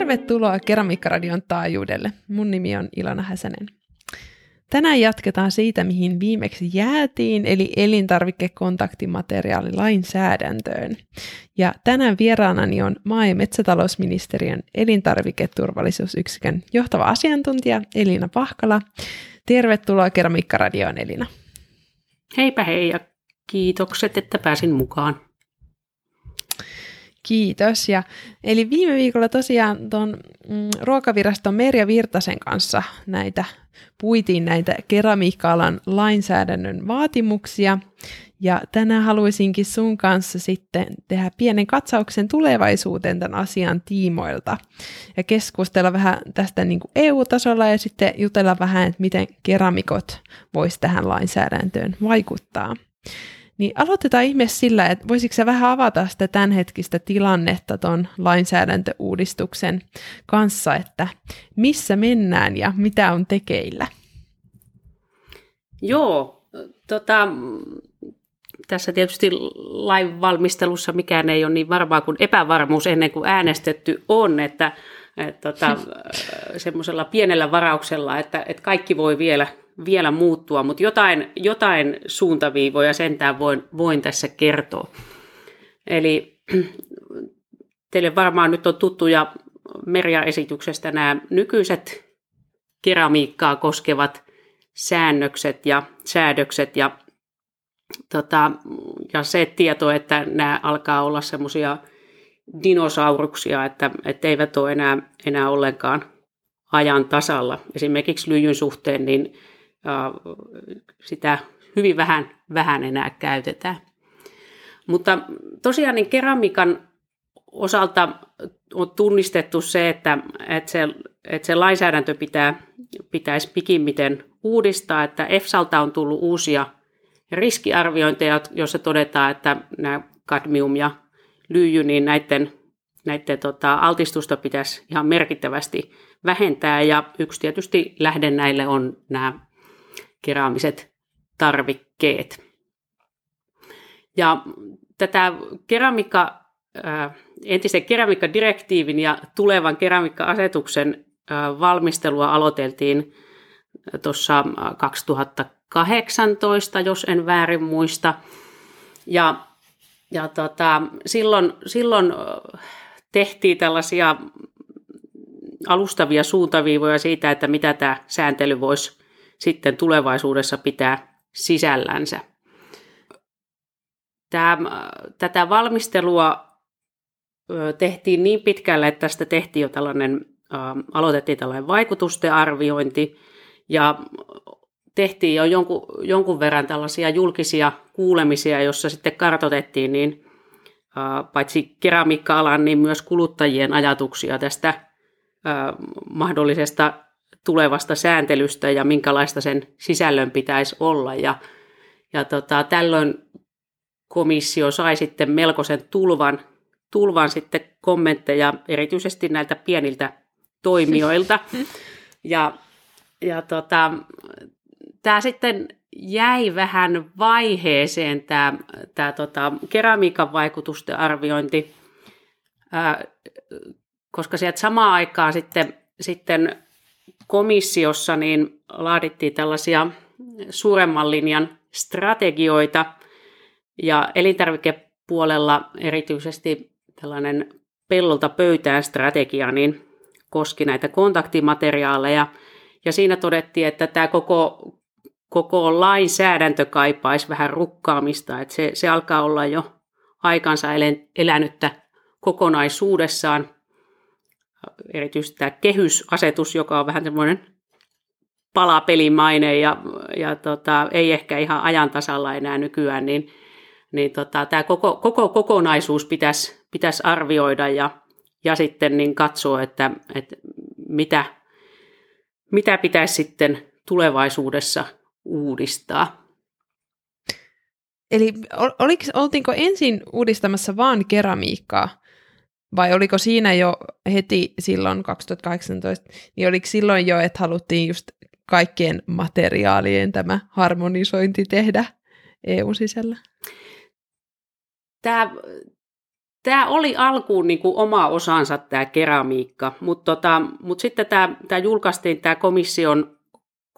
Tervetuloa Keramiikkaradion taajuudelle. Mun nimi on Ilona Häsänen. Tänään jatketaan siitä, mihin viimeksi jäätiin, eli elintarvikekontaktimateriaalilainsäädäntöön. Ja tänään vieraanani on maa- ja metsätalousministeriön elintarviketurvallisuusyksikön johtava asiantuntija Elina Pahkala. Tervetuloa Keramiikkaradioon, Elina. Heipä hei ja kiitokset, että pääsin mukaan. Kiitos. Ja, eli viime viikolla tosiaan tuon ruokaviraston Merja Virtasen kanssa puitiin näitä keramiikka-alan lainsäädännön vaatimuksia. Ja tänään haluaisinkin sun kanssa sitten tehdä pienen katsauksen tulevaisuuteen tämän asian tiimoilta. Ja keskustella vähän tästä niin kuin EU-tasolla ja sitten jutella vähän, että miten keramikot voisi tähän lainsäädäntöön vaikuttaa. Niin aloitetaan ihmeessä sillä, että voisitko sä vähän avata sitä tämänhetkistä tilannetta tuon lainsäädäntöuudistuksen kanssa, että missä mennään ja mitä on tekeillä? Joo, tässä tietysti lainvalmistelussa mikään ei ole niin varmaa kuin epävarmuus ennen kuin äänestetty on, että semmoisella pienellä varauksella, että kaikki voi vielä muuttua, mutta jotain suuntaviivoja sentään voin tässä kertoa. Eli teille varmaan nyt on tuttuja Merja-esityksestä nämä nykyiset keramiikkaa koskevat säännökset ja säädökset ja se tieto, että nämä alkaa olla semmoisia dinosauruksia, että eivät ole enää ollenkaan ajan tasalla. Esimerkiksi lyijyn suhteen, niin sitä hyvin vähän enää käytetään. Mutta tosiaan niin keramiikan osalta on tunnistettu se, että se lainsäädäntö pitäisi pikimmiten uudistaa, että EFSAlta on tullut uusia riskiarviointeja, joissa todetaan, että nämä kadmium ja lyijy, niin näiden altistusta pitäisi ihan merkittävästi vähentää, ja yksi tietysti lähde näille on nämä keraamiset tarvikkeet. Ja tätä entisen keramiikkadirektiivin ja tulevan keramiikka-asetuksen valmistelua aloiteltiin tuossa 2018, jos en väärin muista. Ja silloin tehtiin tällaisia alustavia suuntaviivoja siitä, että mitä tämä sääntely voisi sitten tulevaisuudessa pitää sisällänsä. Tätä valmistelua tehtiin niin pitkälle, että tästä tehtiin jo aloitettiin tällainen vaikutusten arviointi ja tehtiin jo jonkun verran tällaisia julkisia kuulemisia, jossa sitten kartoitettiin niin paitsi keramiikka-alan, niin myös kuluttajien ajatuksia tästä mahdollisesta tulevasta sääntelystä ja minkälaista sen sisällön pitäisi olla. Ja tällöin komissio sai sitten melkoisen tulvan sitten kommentteja erityisesti näiltä pieniltä toimijoilta. Ja tämä sitten jäi vähän vaiheeseen tämä keramiikan vaikutusten arviointi, koska sieltä samaan aikaan sitten komissiossa niin laadittiin tällaisia suuremman linjan strategioita ja elintarvikepuolella erityisesti tällainen pellolta pöytään strategia niin koski näitä kontaktimateriaaleja ja siinä todettiin, että tämä koko lainsäädäntö kaipaisi vähän rukkaamista, että se alkaa olla jo aikansa elänyttä kokonaisuudessaan. Erityisesti tämä kehysasetus, joka on vähän semmoinen palapelimainen ja ei ehkä ihan ajan tasalla enää nykyään, niin tämä koko kokonaisuus pitäisi arvioida ja sitten niin katsoa, että mitä pitäisi sitten tulevaisuudessa uudistaa. Eli oltiinko ensin uudistamassa vaan keramiikkaa? Vai oliko siinä jo heti silloin 2018, niin oliko silloin jo, että haluttiin just kaikkien materiaalien tämä harmonisointi tehdä EU:n sisällä? Tämä Tämä oli alkuun niin kuin oma osansa tämä keramiikka, mutta sitten tämä julkaistiin tämä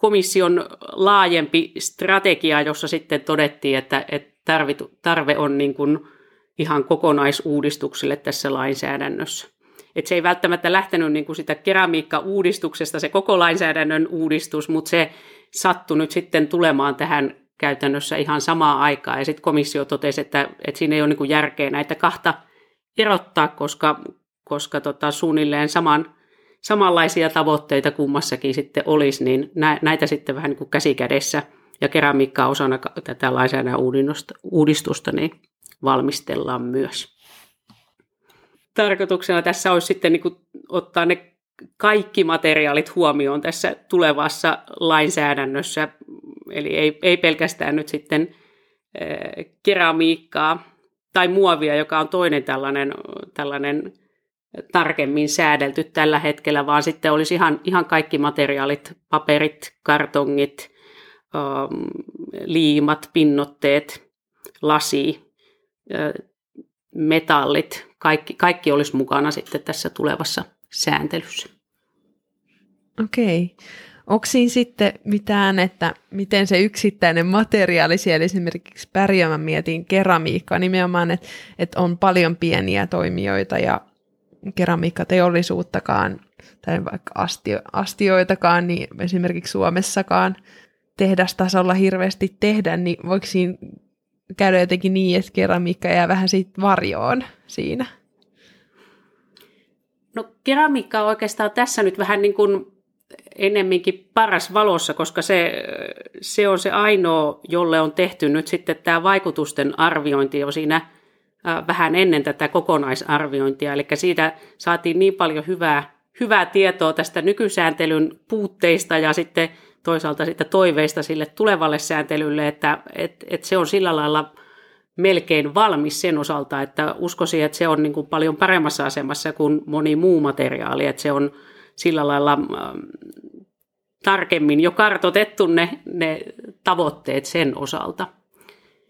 komission laajempi strategia, jossa sitten todettiin, että tarve on niin kuin ihan kokonaisuudistuksille tässä lainsäädännössä. Et se ei välttämättä lähtenyt niin kuin sitä keramiikka-uudistuksesta se koko lainsäädännön uudistus, mutta se sattui nyt sitten tulemaan tähän käytännössä ihan samaan aikaan. Ja sitten komissio totesi, että siinä ei ole niin kuin järkeä näitä kahta erottaa, koska suunnilleen samanlaisia tavoitteita kummassakin sitten olisi, niin näitä sitten vähän niin kuin käsikädessä ja keramiikkaa osana tätä lainsäädännön uudistusta niin valmistellaan myös. Tarkoituksena tässä olisi sitten niin kuin ottaa ne kaikki materiaalit huomioon tässä tulevassa lainsäädännössä, eli ei pelkästään nyt sitten keramiikkaa tai muovia, joka on toinen tällainen tarkemmin säädelty tällä hetkellä, vaan sitten olisi ihan kaikki materiaalit, paperit, kartongit, liimat, pinnoitteet, lasi, metallit, kaikki olisi mukana sitten tässä tulevassa sääntelyssä. Okei. Onko siinä sitten mitään, että miten se yksittäinen materiaali siellä esimerkiksi Pärjäämän mietin keramiikkaa nimenomaan, että on paljon pieniä toimijoita ja keramiikkateollisuuttakaan tai vaikka astioitakaan, niin esimerkiksi Suomessakaan tehdastasolla hirveästi tehdä, niin voiko siinä käydä jotenkin niin, että keramiikka jää vähän siitä varjoon siinä? No keramiikka on oikeastaan tässä nyt vähän niin kuin ennemminkin paras valossa, koska se on se ainoa, jolle on tehty nyt sitten tämä vaikutusten arviointi jo siinä vähän ennen tätä kokonaisarviointia. Eli siitä saatiin niin paljon hyvää tietoa tästä nykysääntelyn puutteista ja sitten toisaalta sitä toiveista sille tulevalle sääntelylle, että se on sillä lailla melkein valmis sen osalta, että uskoisin, että se on niin kuin paljon paremmassa asemassa kuin moni muu materiaali, että se on sillä lailla tarkemmin jo kartoitettu ne tavoitteet sen osalta.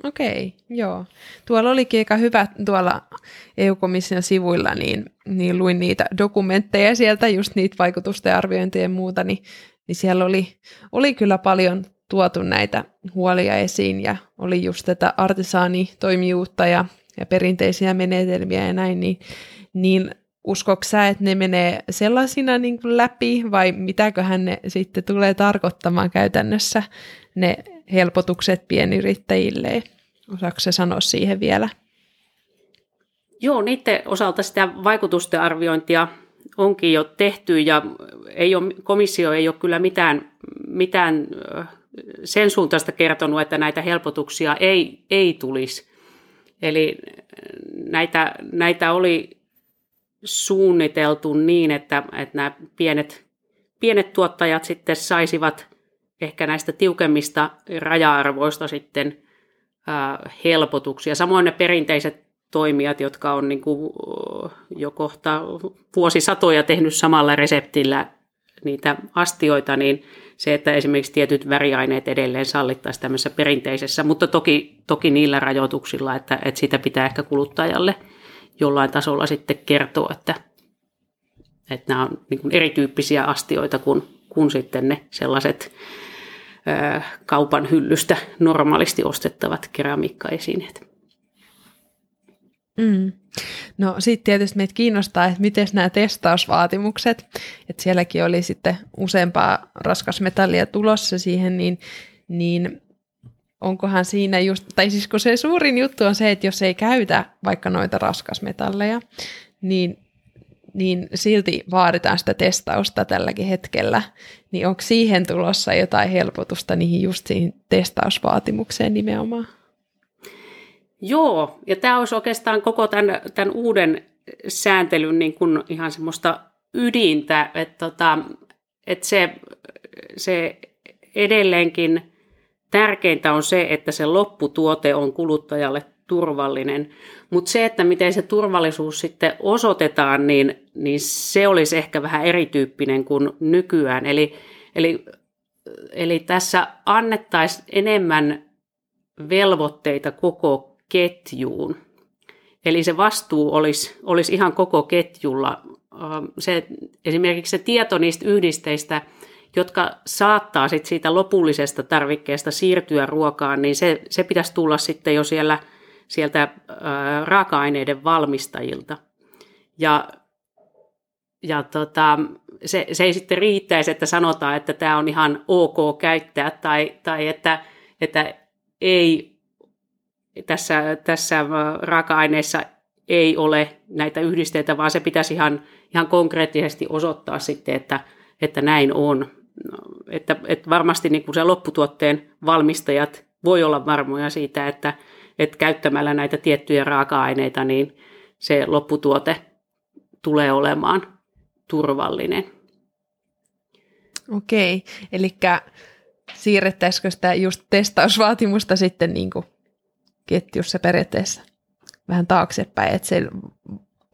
Okei, joo. Tuolla olikin aika hyvä tuolla EU-komission sivuilla, niin luin niitä dokumentteja sieltä, just niitä vaikutusten arviointia ja muuta, niin siellä oli kyllä paljon tuotu näitä huolia esiin ja oli just tätä artesaanitoimijuutta ja perinteisiä menetelmiä ja näin, niin uskoiko sä, että ne menee sellaisina niin kuin läpi vai mitäköhän ne sitten tulee tarkoittamaan käytännössä ne helpotukset pienyrittäjille? Osaatko sä sanoa siihen vielä? Joo, niiden osalta sitä vaikutusten arviointia onkin jo tehty ja komissio ei ole kyllä mitään sen suuntaista kertonut, että näitä helpotuksia ei tulisi. Eli näitä oli suunniteltu niin, että nämä pienet tuottajat sitten saisivat ehkä näistä tiukemmista raja-arvoista sitten helpotuksia. Samoin ne perinteiset toimijat, jotka on niin kuin jo kohta vuosisatoja tehnyt samalla reseptillä niitä astioita, niin se, että esimerkiksi tietyt väriaineet edelleen sallittaisiin tämmöisessä perinteisessä, mutta toki niillä rajoituksilla, että sitä pitää ehkä kuluttajalle jollain tasolla sitten kertoo, että nämä on niin kuin erityyppisiä astioita kuin sitten ne sellaiset kaupan hyllystä normaalisti ostettavat keramiikkaesineet. Mm. No sitten tietysti meitä kiinnostaa, että miten nämä testausvaatimukset, että sielläkin oli sitten useampaa raskasmetallia tulossa siihen, niin onkohan siinä just, tai siis kun se suurin juttu on se, että jos ei käytä vaikka noita raskasmetalleja, niin silti vaaditaan sitä testausta tälläkin hetkellä. Niin onko siihen tulossa jotain helpotusta niihin just siihen testausvaatimukseen nimenomaan? Joo, ja tämä olisi oikeastaan koko tämän uuden sääntelyn niin kuin ihan semmoista ydintä, että se edelleenkin tärkeintä on se, että se lopputuote on kuluttajalle turvallinen, mutta se, että miten se turvallisuus sitten osoitetaan, niin se olisi ehkä vähän erityyppinen kuin nykyään. Eli tässä annettaisiin enemmän velvoitteita koko ketjuun. Eli se vastuu olisi ihan koko ketjulla. Se, esimerkiksi se tieto niistä yhdisteistä, jotka saattaa sit siitä lopullisesta tarvikkeesta siirtyä ruokaan, niin se pitäisi tulla sitten jo sieltä raaka-aineiden valmistajilta. Ja se ei sitten riittäisi, että sanotaan, että tämä on ihan ok käyttää tai että ei tässä raaka-aineessa ei ole näitä yhdisteitä, vaan se pitäisi ihan konkreettisesti osoittaa sitten, että näin on. Että varmasti niin kuin se lopputuotteen valmistajat voi olla varmoja siitä, että käyttämällä näitä tiettyjä raaka-aineita, niin se lopputuote tulee olemaan turvallinen. Okei, eli siirrettäisikö sitä just testausvaatimusta sitten niin kuin ketjussa periaatteessa vähän taaksepäin, että se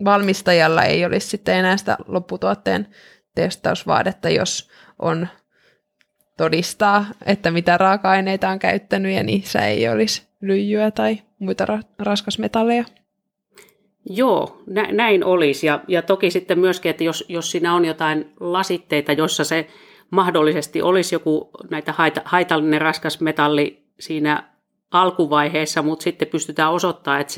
valmistajalla ei olisi sitten enää sitä lopputuotteen testausvaadetta, jos on todistaa, että mitä raaka-aineita on käyttänyt ja niissä ei olisi lyijyä tai muita raskasmetalleja. Joo, näin olisi. Ja toki sitten myöskin, että jos siinä on jotain lasitteita, jossa se mahdollisesti olisi joku näitä haitallinen raskasmetalli siinä alkuvaiheessa, mutta sitten pystytään osoittamaan, että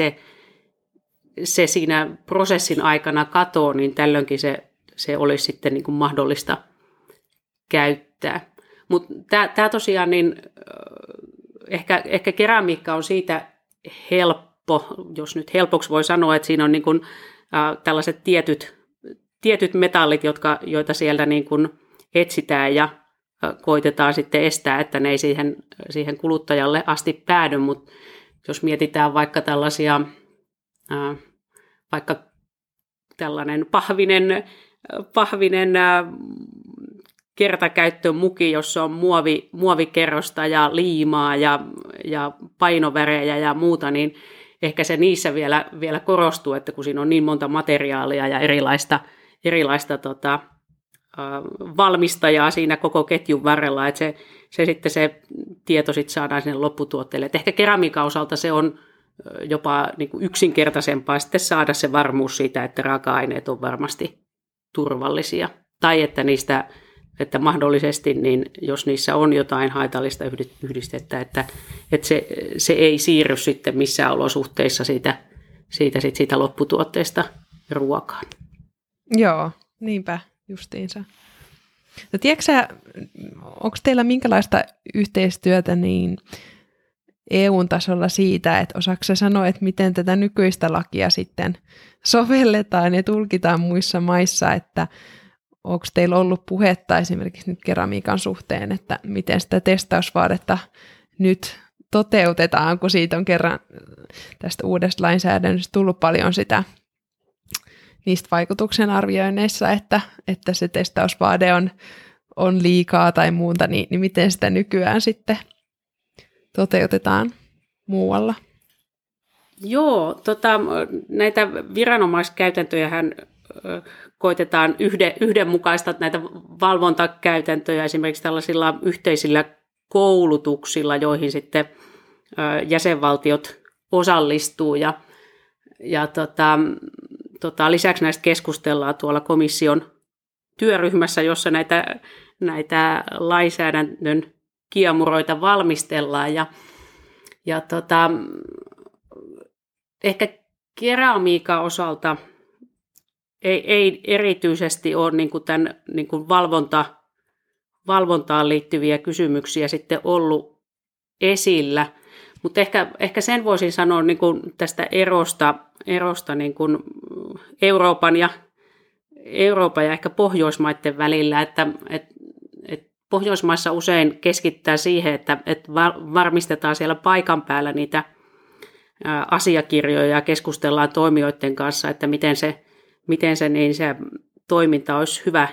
se siinä prosessin aikana katoo, niin tällöinkin se olisi sitten niin kuin mahdollista käyttää. Mutta tämä tosiaan, niin ehkä keramiikka on siitä helppo, jos nyt helpoksi voi sanoa, että siinä on niin kuin tällaiset tietyt metallit, joita siellä niin kuin etsitään ja koitetaan sitten estää, että ne ei siihen kuluttajalle asti päädy, mutta jos mietitään vaikka tällaisia, vaikka tällainen pahvinen kertakäyttömuki, jossa on muovikerrosta ja liimaa ja painovärejä ja muuta, niin ehkä se niissä vielä korostuu, että kun siinä on niin monta materiaalia ja erilaista valmistajaa siinä koko ketjun varrella, että se tieto sitten saadaan sinne lopputuotteelle. Et ehkä keramiikan osalta se on jopa niin kuin yksinkertaisempaa sitten saada se varmuus siitä, että raaka-aineet on varmasti turvallisia. Tai että niistä, että mahdollisesti, niin jos niissä on jotain haitallista yhdistettä, että se ei siirry sitten missään olosuhteissa siitä lopputuotteesta ruokaan. Joo, niinpä justiinsa. No tiedätkö sä, onko teillä minkälaista yhteistyötä niin EU-tasolla siitä, että osaako sä sanoa, että miten tätä nykyistä lakia sitten sovelletaan ja tulkitaan muissa maissa, että onko teillä ollut puhetta esimerkiksi nyt keramiikan suhteen, että miten sitä testausvaadetta nyt toteutetaan, kun siitä on kerran tästä uudesta lainsäädännöstä tullut paljon sitä niistä vaikutuksen arvioinneissa, että se testausvaade on liikaa tai muuta, niin miten sitä nykyään sitten toteutetaan muualla? Joo, näitä viranomaiskäytäntöjähän koitetaan yhdenmukaistaa näitä valvontakäytäntöjä esimerkiksi tällaisilla yhteisillä koulutuksilla, joihin sitten jäsenvaltiot osallistuu. Ja lisäksi näistä keskustellaan tuolla komission työryhmässä, jossa näitä lainsäädännön kiemuroita valmistellaan. Ja ehkä keramiikan osalta ei erityisesti ole niin kuin tämän niin kuin valvontaan liittyviä kysymyksiä sitten ollut esillä, mutta ehkä sen voisin sanoa niin kuin tästä erosta niin kuin Euroopan ja ehkä Pohjoismaiden välillä, että Pohjoismaissa usein keskittää siihen, että varmistetaan siellä paikan päällä niitä asiakirjoja ja keskustellaan toimijoiden kanssa, että miten se toiminta olisi hyvä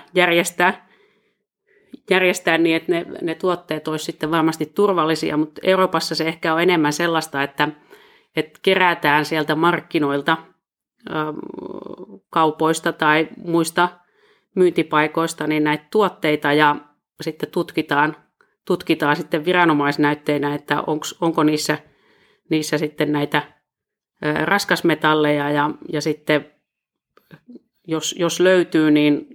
järjestää niin, että ne tuotteet olisi sitten varmasti turvallisia, mutta Euroopassa se ehkä on enemmän sellaista, että kerätään sieltä markkinoilta, kaupoista tai muista myyntipaikoista niin näitä tuotteita ja sitten tutkitaan sitten viranomaisnäytteinä, että onko niissä sitten näitä raskasmetalleja ja sitten jos löytyy, niin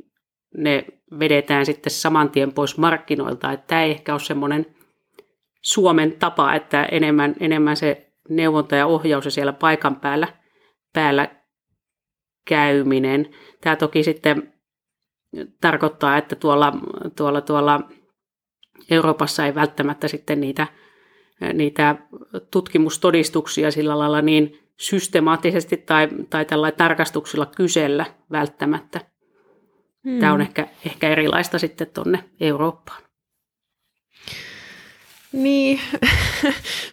ne vedetään sitten saman tien pois markkinoilta. Että tämä ei ehkä ole semmoinen Suomen tapa, että enemmän se neuvonta ja ohjaus ja siellä paikan päällä käyminen. Tämä toki sitten tarkoittaa, että tuolla Euroopassa ei välttämättä sitten niitä tutkimustodistuksia sillä lailla niin systemaattisesti tai tällainen tarkastuksilla kysellä välttämättä. Hmm. Tämä on ehkä erilaista sitten tuonne Eurooppaan. Niin,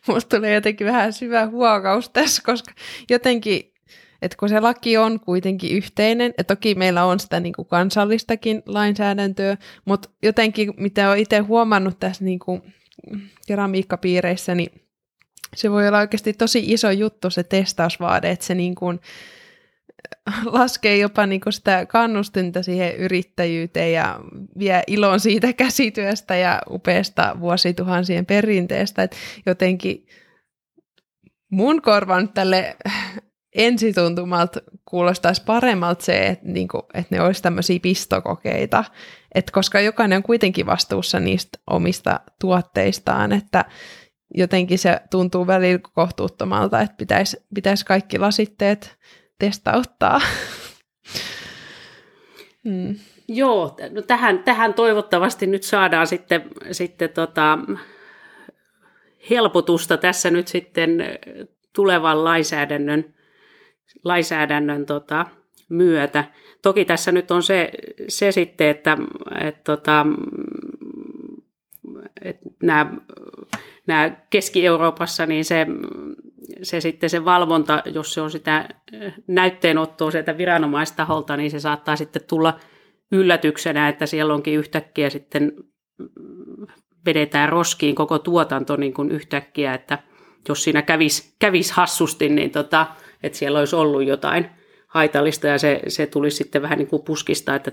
musta tulee jotenkin vähän syvä huokaus tässä, koska jotenkin, että kun se laki on kuitenkin yhteinen, ja toki meillä on sitä niin kuin kansallistakin lainsäädäntöä, mutta jotenkin, mitä olen itse huomannut tässä niin kuin keramiikkapiireissä, niin se voi olla oikeasti tosi iso juttu se testausvaade, että se niin kuin laskee jopa niin kuin sitä kannustinta siihen yrittäjyyteen ja vie ilon siitä käsityöstä ja upeasta vuosituhansien perinteestä. Et jotenkin mun korvan tälle ensituntumalta kuulostaisi paremmalta se, että niinku, et ne olisi tämmöisiä pistokokeita, et koska jokainen on kuitenkin vastuussa niistä omista tuotteistaan, että jotenkin se tuntuu välillä kohtuuttomalta, että pitäisi kaikki lasitteet testauttaa. Mm. Joo, no tähän toivottavasti nyt saadaan sitten helpotusta tässä nyt sitten tulevan lainsäädännön myötä. Toki tässä nyt on se sitten, että nämä Keski-Euroopassa niin se sitten se valvonta, jos se on sitä näytteenottoa sieltä viranomaistaholta, niin se saattaa sitten tulla yllätyksenä, että siellä onkin yhtäkkiä sitten vedetään roskiin koko tuotanto niin kuin yhtäkkiä, että jos siinä kävisi hassusti, niin että siellä olisi ollut jotain haitallista ja se tulisi sitten vähän niin kuin puskista, että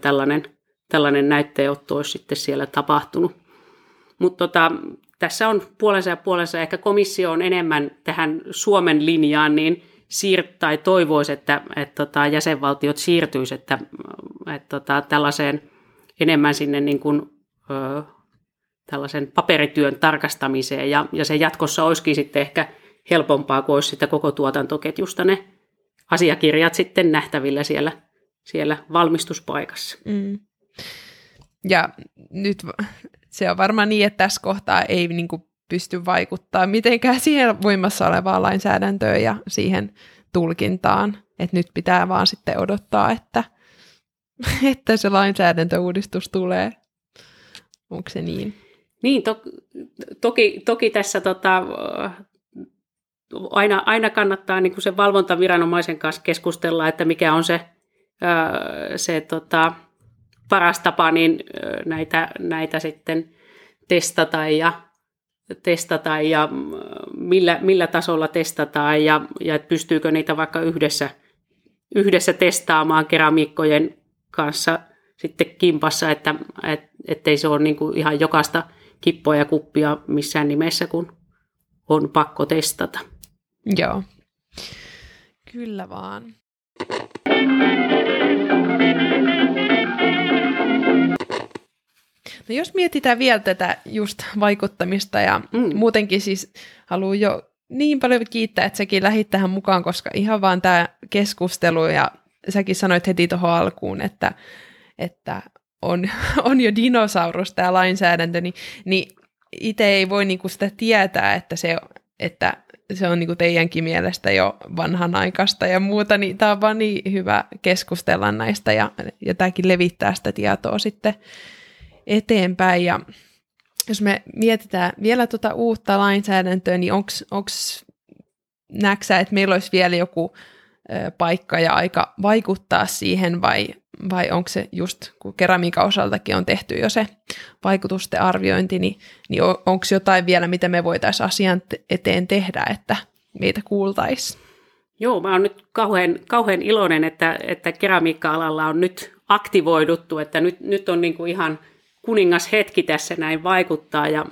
tällainen näytteenotto olisi sitten siellä tapahtunut. Mutta tässä on puolensa. Ehkä komissio on enemmän tähän Suomen linjaan, niin tai toivoisi, että jäsenvaltiot siirtyisivät että tällaiseen enemmän sinne niin kuin, tällaisen paperityön tarkastamiseen, ja se jatkossa olisikin sitten ehkä helpompaa, kuin olisi sitä koko tuotantoketjusta ne asiakirjat sitten nähtävillä siellä valmistuspaikassa. Mm. Ja nyt se on varmaan niin, että tässä kohtaa ei niin kuin pysty vaikuttaa mitenkään siihen voimassa olevaan lainsäädäntöön ja siihen tulkintaan, että nyt pitää vaan sitten odottaa, että se lainsäädäntöuudistus tulee. Onko se niin? Niin, toki tässä aina kannattaa niin kuin sen valvontaviranomaisen kanssa keskustella, että mikä on se paras tapa niin näitä sitten testata ja millä tasolla testataan ja että pystyykö niitä vaikka yhdessä testaamaan keramiikkojen kanssa sitten kimpassa, että ettei se ole niin kuin ihan jokaista kippoa ja kuppia missään nimessä, kun on pakko testata. Joo, kyllä vaan. No jos mietitään vielä tätä just vaikuttamista ja muutenkin siis haluan jo niin paljon kiittää, että säkin lähdit tähän mukaan, koska ihan vaan tämä keskustelu ja säkin sanoit heti tuohon alkuun, että on jo dinosaurus tämä lainsäädäntö, niin itse ei voi niinku sitä tietää, että se on niinku teidänkin mielestä jo vanhanaikaista ja muuta, niin tämä on vaan niin hyvä keskustella näistä ja tämäkin levittää sitä tietoa sitten eteenpäin. Ja jos me mietitään vielä tuota uutta lainsäädäntöä, niin onko näksä, että meillä olisi vielä joku paikka ja aika vaikuttaa siihen, vai onko se just, kun keramiikan osaltakin on tehty jo se vaikutusten arviointi, niin onko jotain vielä, mitä me voitaisiin asian eteen tehdä, että meitä kuultaisiin? Joo, mä oon nyt kauhean iloinen, että keramiikka-alalla on nyt aktivoiduttu, että nyt on niinku ihan kuningashetki tässä näin vaikuttaa, ja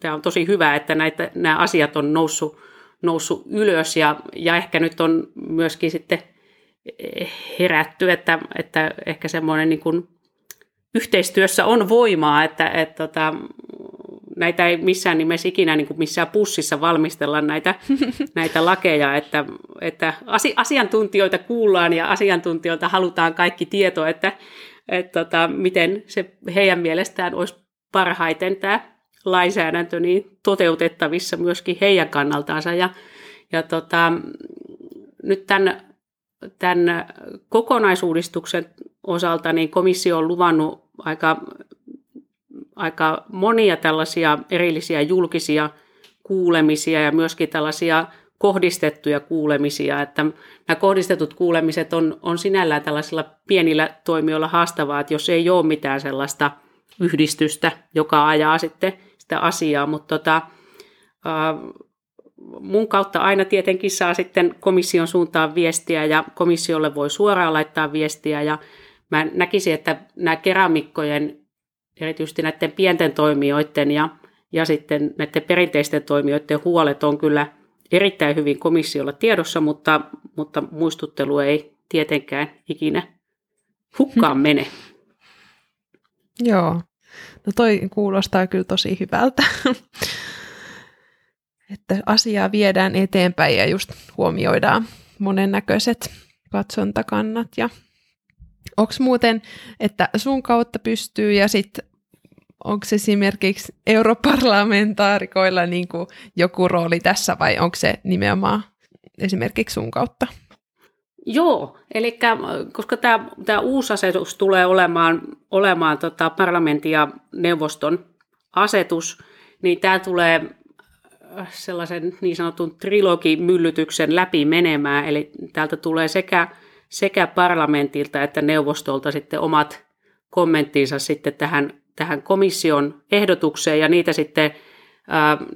tämä on tosi hyvä, että nämä asiat on noussut noussut ylös ja ehkä nyt on myöskin sitten herätty, että ehkä semmoinen niin kuin yhteistyössä on voimaa, että näitä ei missään nimessä ikinä niin kuin missään pussissa valmistella näitä lakeja, että asiantuntijoita kuullaan ja asiantuntijoilta halutaan kaikki tieto, että miten se heidän mielestään olisi parhaiten tämä lainsäädäntö niin toteutettavissa myöskin heidän kannaltaansa. Ja nyt tämän kokonaisuudistuksen osalta niin komissio on luvannut aika monia tällaisia erillisiä julkisia kuulemisia ja myöskin tällaisia kohdistettuja kuulemisia, että nämä kohdistetut kuulemiset on sinällään tällaisilla pienillä toimijoilla haastavaa, että jos ei ole mitään sellaista yhdistystä, joka ajaa sitten sitä asiaa, mutta mun kautta aina tietenkin saa sitten komission suuntaan viestiä ja komissiolle voi suoraan laittaa viestiä ja mä näkisin, että nämä keramiikkojen, erityisesti näiden pienten toimijoiden ja sitten näiden perinteisten toimijoiden huolet on kyllä erittäin hyvin komissiolla tiedossa, mutta muistuttelu ei tietenkään ikinä hukkaan mene. Joo, no toi kuulostaa kyllä tosi hyvältä, että asiaa viedään eteenpäin ja just huomioidaan monennäköiset katsontakannat. Ja onko muuten, että sun kautta pystyy ja sitten onko esimerkiksi europarlamentaarikoilla niin kuin joku rooli tässä vai onko se nimenomaan esimerkiksi sun kautta? Joo, eli koska tämä uusi asetus tulee olemaan parlamentin ja neuvoston asetus, niin tämä tulee sellaisen niin sanotun trilogimyllytyksen läpi menemään, eli täältä tulee sekä parlamentilta että neuvostolta sitten omat kommenttinsa sitten tähän komission ehdotukseen, ja niitä sitten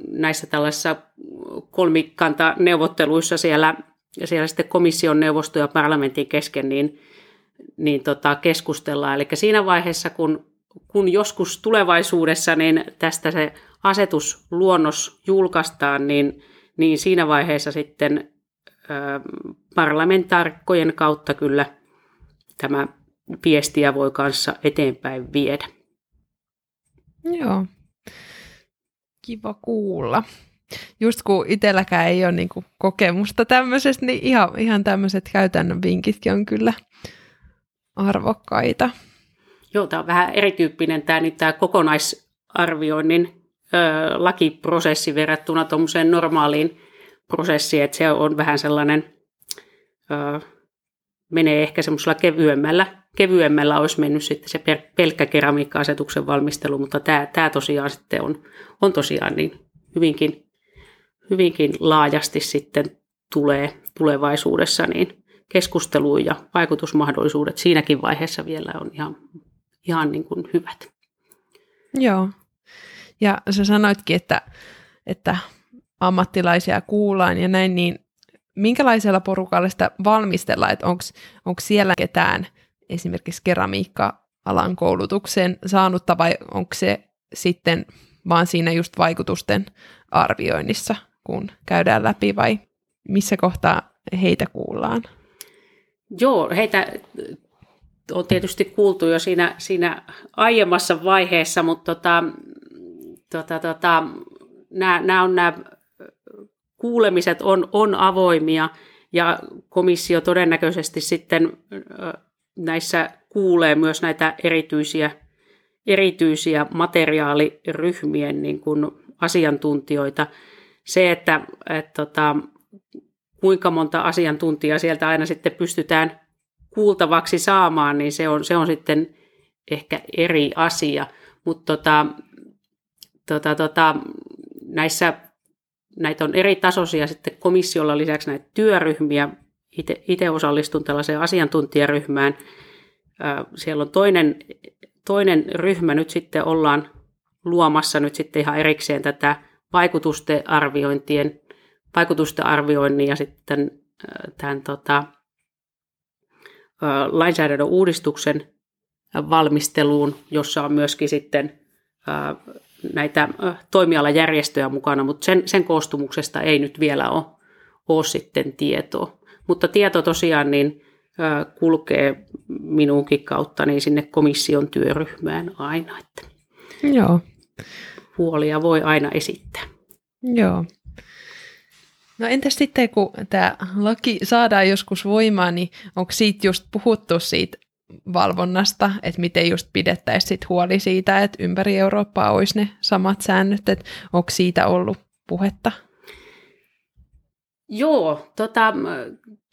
näissä tällaisissa kolmikantaneuvotteluissa siellä sitten komission, neuvosto ja parlamentin kesken niin keskustellaan. Eli siinä vaiheessa, kun joskus tulevaisuudessa niin tästä se asetusluonnos julkaistaan, niin siinä vaiheessa sitten parlamentaarikkojen kautta kyllä tämä viestiä voi kanssa eteenpäin viedä. Joo, kiva kuulla. Just kun itselläkään ei ole niinku kokemusta tämmöisestä, niin ihan tämmöiset käytännön vinkitkin on kyllä arvokkaita. Joo, tämä on vähän erityyppinen tämä kokonaisarvioinnin lakiprosessi verrattuna tuommoiseen normaaliin prosessiin, että se on vähän sellainen, menee ehkä semmoisella kevyemmällä olisi mennyt sitten se pelkkä keramiikka-asetuksen valmistelu, mutta tämä tosiaan sitten on tosiaan niin hyvinkin laajasti sitten tulee tulevaisuudessa niin keskusteluun ja vaikutusmahdollisuudet siinäkin vaiheessa vielä on ihan niin kuin hyvät. Joo. Ja sä sanoitkin, että ammattilaisia kuullaan ja näin, niin minkälaisella porukalla sitä valmistellaan, että onko siellä ketään esimerkiksi keramiikka-alan koulutuksen saanutta vai onko se sitten vaan siinä just vaikutusten arvioinnissa, kun käydään läpi vai missä kohtaa heitä kuullaan? Joo, heitä on tietysti kuultu jo siinä aiemmassa vaiheessa, mutta nämä kuulemiset on avoimia ja komissio todennäköisesti sitten näissä kuulee myös näitä erityisiä materiaaliryhmien niin kuin asiantuntijoita. Se, että kuinka monta asiantuntijaa sieltä aina sitten pystytään kuultavaksi saamaan, niin se on sitten ehkä eri asia. Mutta näitä on eri tasoisia sitten komissiolla lisäksi näitä työryhmiä. Itse osallistun tällaiseen asiantuntijaryhmään. Siellä on toinen ryhmä nyt sitten ollaan luomassa nyt sitten ihan erikseen tätä vaikutusten arvioinnin ja sitten tämän lainsäädännön uudistuksen valmisteluun, jossa on myöskin sitten näitä toimialajärjestöjä mukana, mutta sen koostumuksesta ei nyt vielä ole sitten tietoa. Mutta tieto tosiaan niin kulkee minunkin kautta niin sinne komission työryhmään aina. Että joo. Huolia voi aina esittää. Joo. No entäs sitten, kun tämä laki saadaan joskus voimaan, niin onko siitä just puhuttu siitä valvonnasta, että miten just pidettäisiin sit huoli siitä, että ympäri Eurooppaa olisi ne samat säännöt, että onko siitä ollut puhetta? Joo,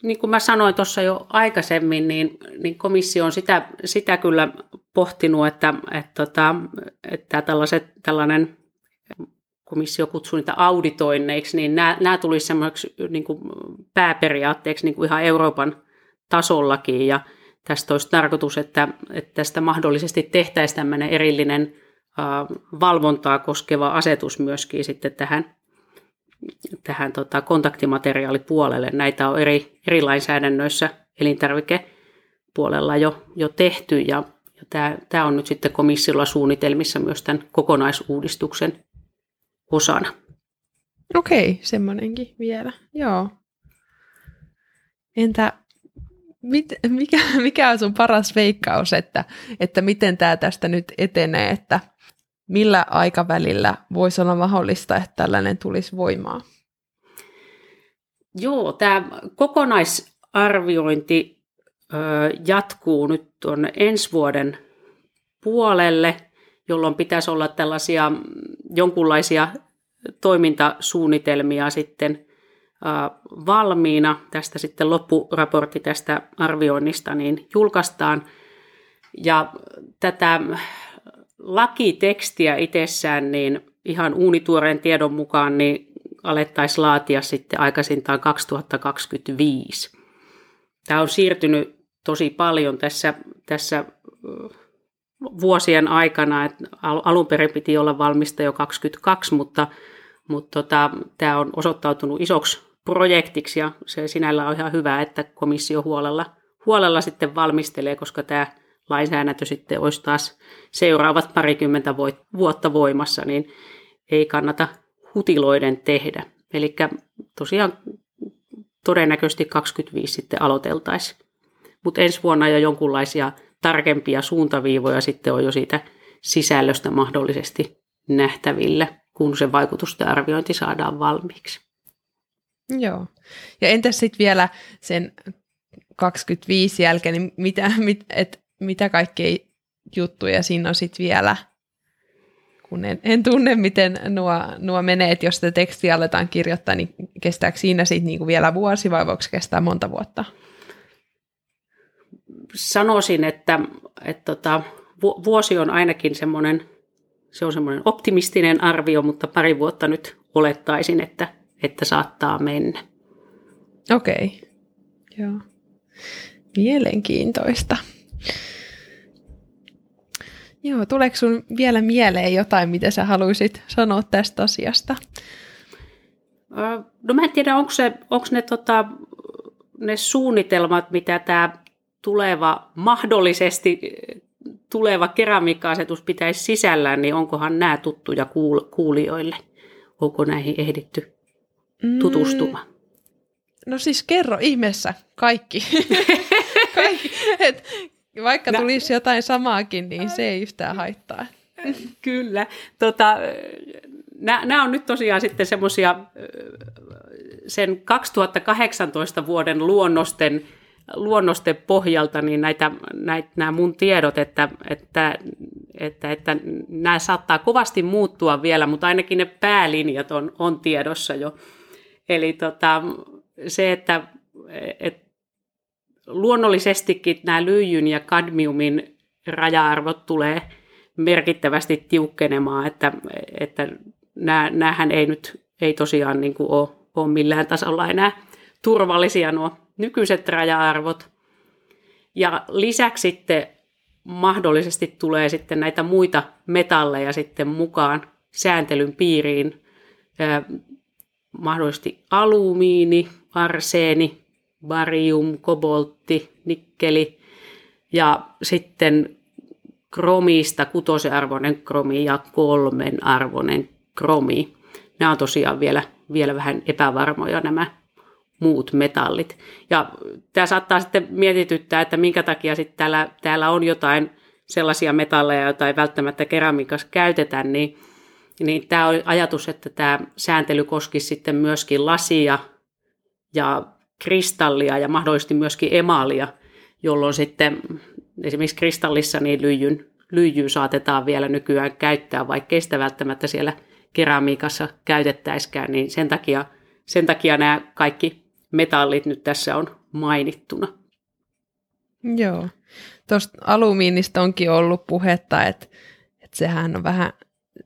niin kuin mä sanoin tuossa jo aikaisemmin, niin komissio on sitä kyllä pohtinut, että tällainen komissio kutsuu niitä auditoinneiksi, niin nämä tulisi semmoiseksi niin kuin pääperiaatteeksi niin kuin ihan Euroopan tasollakin, ja tästä olisi tarkoitus, että tästä mahdollisesti tehtäisiin tämmöinen erillinen valvontaa koskeva asetus myöskin sitten tähän kontaktimateriaalipuolelle. Näitä on eri lainsäädännöissä elintarvikepuolella jo tehty, ja tämä on nyt sitten komissiolla suunnitelmissa myös tämän kokonaisuudistuksen osana. Okei, semmoinenkin vielä, joo. Entä mikä on sun paras veikkaus, että miten tämä tästä nyt etenee, että millä aikavälillä voisi olla mahdollista, että tällainen tulisi voimaan? Joo, tämä kokonaisarviointi jatkuu nyt tuonne ensi vuoden puolelle, jolloin pitäisi olla tällaisia jonkunlaisia toimintasuunnitelmia sitten valmiina. Tästä sitten loppuraportti tästä arvioinnista niin julkaistaan. Ja tätä lakitekstiä itsessään niin ihan uunituoreen tiedon mukaan niin alettaisiin laatia sitten aikaisintaan 2025. Tämä on siirtynyt tosi paljon tässä vuosien aikana, että alun perin piti olla valmista jo 2022, mutta tämä on osoittautunut isoksi projektiksi, ja se sinällään on ihan hyvä, että komissio huolella sitten valmistelee, koska tämä lainsäädäntö sitten olisi taas seuraavat parikymmentä vuotta voimassa, niin ei kannata hutiloiden tehdä. Eli tosiaan todennäköisesti 2025 sitten aloiteltaisiin, mutta ensi vuonna jo jonkunlaisia tarkempia suuntaviivoja sitten on jo siitä sisällöstä mahdollisesti nähtävillä, kun se vaikutusten arviointi saadaan valmiiksi. Joo. Ja entäs sitten vielä sen 25 jälkeen, niin mitä kaikkea juttuja siinä on sitten vielä, kun en tunne, miten nuo menee, että jos sitä tekstiä aletaan kirjoittaa, niin kestääkö siinä sitten niinku vielä vuosi vai voiko kestää monta vuotta? Sanoisin, että vuosi on ainakin semmoinen optimistinen arvio, mutta pari vuotta nyt olettaisin, että saattaa mennä. Okei, joo. Mielenkiintoista. Joo, tuleeko sun vielä mieleen jotain, mitä sä haluaisit sanoa tästä asiasta? No mä en tiedä, onko ne suunnitelmat, mitä tämä mahdollisesti tuleva keramiikka-asetus pitäisi sisällään, niin onkohan nämä tuttuja kuulijoille? Onko näihin ehditty tutustumaan? No siis kerro ihmeessä kaikki. Vaikka tulisi jotain samaakin, niin se ei yhtään haittaa. Kyllä. Nämä on nyt tosiaan sitten semmoisia sen 2018 vuoden luonnosten pohjalta niin nämä mun tiedot, että nämä saattaa kovasti muuttua vielä, mutta ainakin ne päälinjat on tiedossa jo. Eli se, että luonnollisestikin nämä lyijyn ja kadmiumin raja-arvot tulee merkittävästi tiukkenemaan, että näähän ei tosiaan niin kuin ole millään tasolla enää turvallisia nuo nykyiset raja-arvot, ja lisäksi sitten mahdollisesti tulee sitten näitä muita metalleja sitten mukaan sääntelyn piiriin, mahdollisesti alumiini, arseeni, barium, koboltti, nikkeli, ja sitten kromista 6-arvoinen kromi ja 3-arvoinen kromi. Nämä on tosiaan vielä vähän epävarmoja nämä muut metallit. Ja tämä saattaa sitten mietityttää, että minkä takia sitten täällä on jotain sellaisia metalleja, joita ei välttämättä keramiikassa käytetä, niin tämä on ajatus, että tämä sääntely koskisi sitten myöskin lasia ja kristallia ja mahdollisesti myöskin emalia, jolloin sitten esimerkiksi kristallissa niin lyijyä saatetaan vielä nykyään käyttää, vaikkei sitä välttämättä siellä keramiikassa käytettäisikään, niin sen takia nämä kaikki metallit nyt tässä on mainittuna. Joo. Tuosta alumiinista onkin ollut puhetta, että sehän on vähän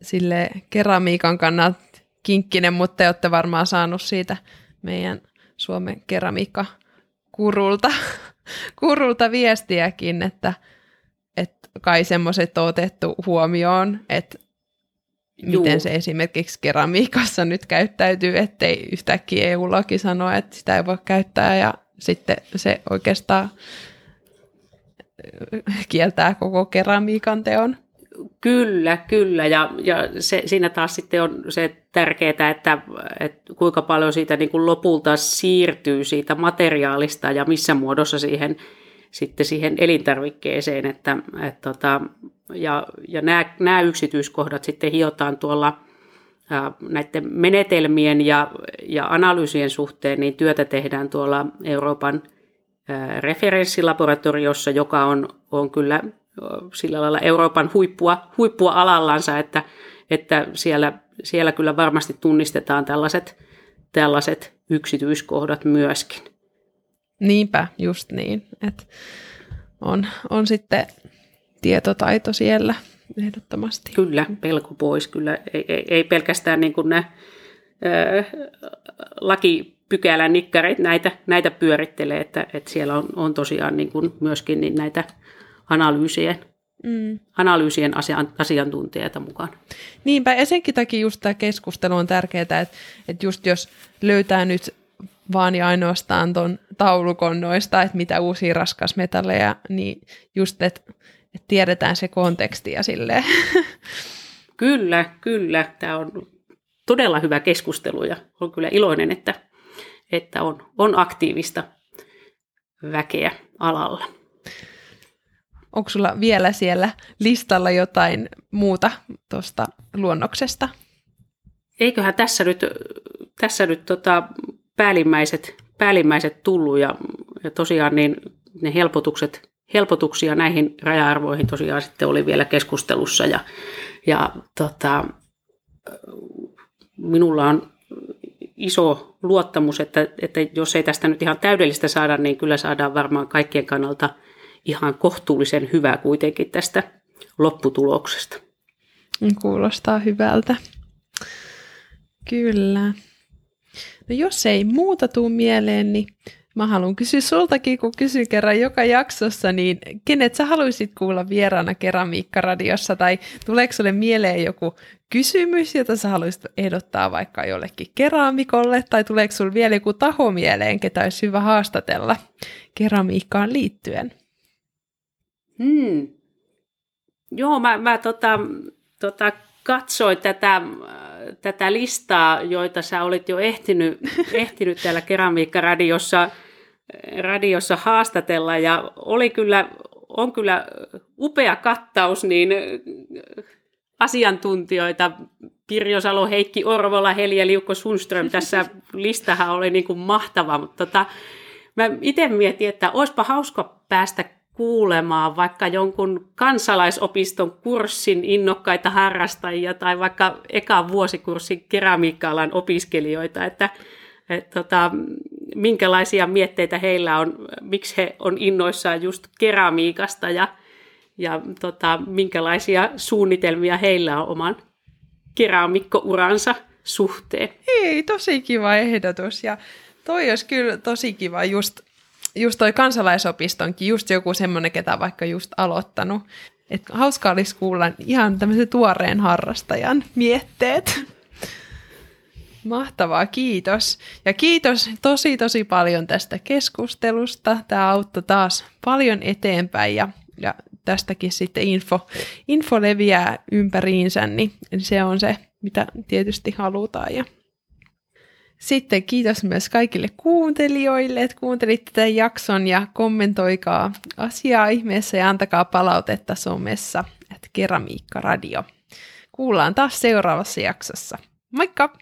sille keramiikan kannalta kinkkinen, mutta te olette varmaan saanut siitä meidän Suomen keramiikkakurulta viestiäkin, että kai semmoiset on otettu huomioon, että miten se esimerkiksi keramiikassa nyt käyttäytyy, ettei yhtäkkiä EU-laki sano, että sitä ei voi käyttää ja sitten se oikeastaan kieltää koko keramiikan teon. Kyllä. Ja siinä taas sitten on se tärkeää, että kuinka paljon siitä niin kuin lopulta siirtyy siitä materiaalista ja missä muodossa siihen elintarvikkeeseen. Ja nämä yksityiskohdat sitten hiotaan tuolla näiden menetelmien ja analyysien suhteen, niin työtä tehdään tuolla Euroopan referenssilaboratoriossa, joka on kyllä sillä lailla Euroopan huippua alallansa, että siellä kyllä varmasti tunnistetaan tällaiset yksityiskohdat myöskin. Niinpä, just niin. Et on sitten tietotaito siellä ehdottomasti. Kyllä, pelko pois. Kyllä, ei pelkästään niin kuin nämä lakipykälän nikkarit näitä pyörittelee, että siellä on tosiaan niin kuin myöskin niin näitä analyysien asiantuntijoita mukaan. Niinpä, ja senkin takia just tämä keskustelu on tärkeää, että just jos löytää nyt vaan ja ainoastaan tuon taulukon noista, että mitä uusia raskasmetalleja, niin just, että tiedetään se konteksti ja silleen. Kyllä. Tämä on todella hyvä keskustelu ja olen kyllä iloinen, että on aktiivista väkeä alalla. Onko sulla vielä siellä listalla jotain muuta tuosta luonnoksesta? Eiköhän tässä nyt päällimmäiset tullut ja tosiaan niin ne helpotuksia näihin raja-arvoihin tosiaan sitten oli vielä keskustelussa ja minulla on iso luottamus, että jos ei tästä nyt ihan täydellistä saada, niin kyllä saadaan varmaan kaikkien kannalta ihan kohtuullisen hyvää kuitenkin tästä lopputuloksesta. Kuulostaa hyvältä. Kyllä. No jos ei muuta tule mieleen, niin mä haluan kysyä sultakin, kun kysyn kerran joka jaksossa, niin kenet sä haluaisit kuulla vieraana Keramiikkaradiossa, tai tuleeko sulle mieleen joku kysymys, jota sä haluaisit ehdottaa vaikka jollekin keraamikolle, tai tuleeko sulle vielä joku taho mieleen, ketä olisi hyvä haastatella keramiikkaan liittyen? Joo, mä katsoin tätä listaa, joita sä olit jo ehtinyt täällä Keramiikkaradiossa haastatella, ja on kyllä upea kattaus, niin asiantuntijoita, Pirjo Salo, Heikki Orvola, Helja Liukko Sunström, tässä listahan oli niin kuin mahtava, mutta mä itse mietin, että olisipa hauska päästä kuulemaan vaikka jonkun kansalaisopiston kurssin innokkaita harrastajia tai vaikka ekan vuosikurssin keramiikka-alan opiskelijoita, että minkälaisia mietteitä heillä on, miksi he on innoissaan just keramiikasta ja minkälaisia suunnitelmia heillä on oman keramiikkouransa suhteen. Hei, tosi kiva ehdotus ja toi olisi kyllä tosi kiva just toi kansalaisopistonkin, just joku semmoinen, ketä on vaikka just aloittanut. Että hauskaa olisi kuulla ihan tämmöisen tuoreen harrastajan mietteet. Mahtavaa, kiitos. Ja kiitos tosi paljon tästä keskustelusta. Tämä auttoi taas paljon eteenpäin ja mutta tästäkin sitten info leviää ympäriinsä, niin se on se, mitä tietysti halutaan. Ja sitten kiitos myös kaikille kuuntelijoille, että kuuntelitte tämän jakson ja kommentoikaa asiaa ihmeessä ja antakaa palautetta somessa @keramiikkaradio. Kuullaan taas seuraavassa jaksossa. Moikka!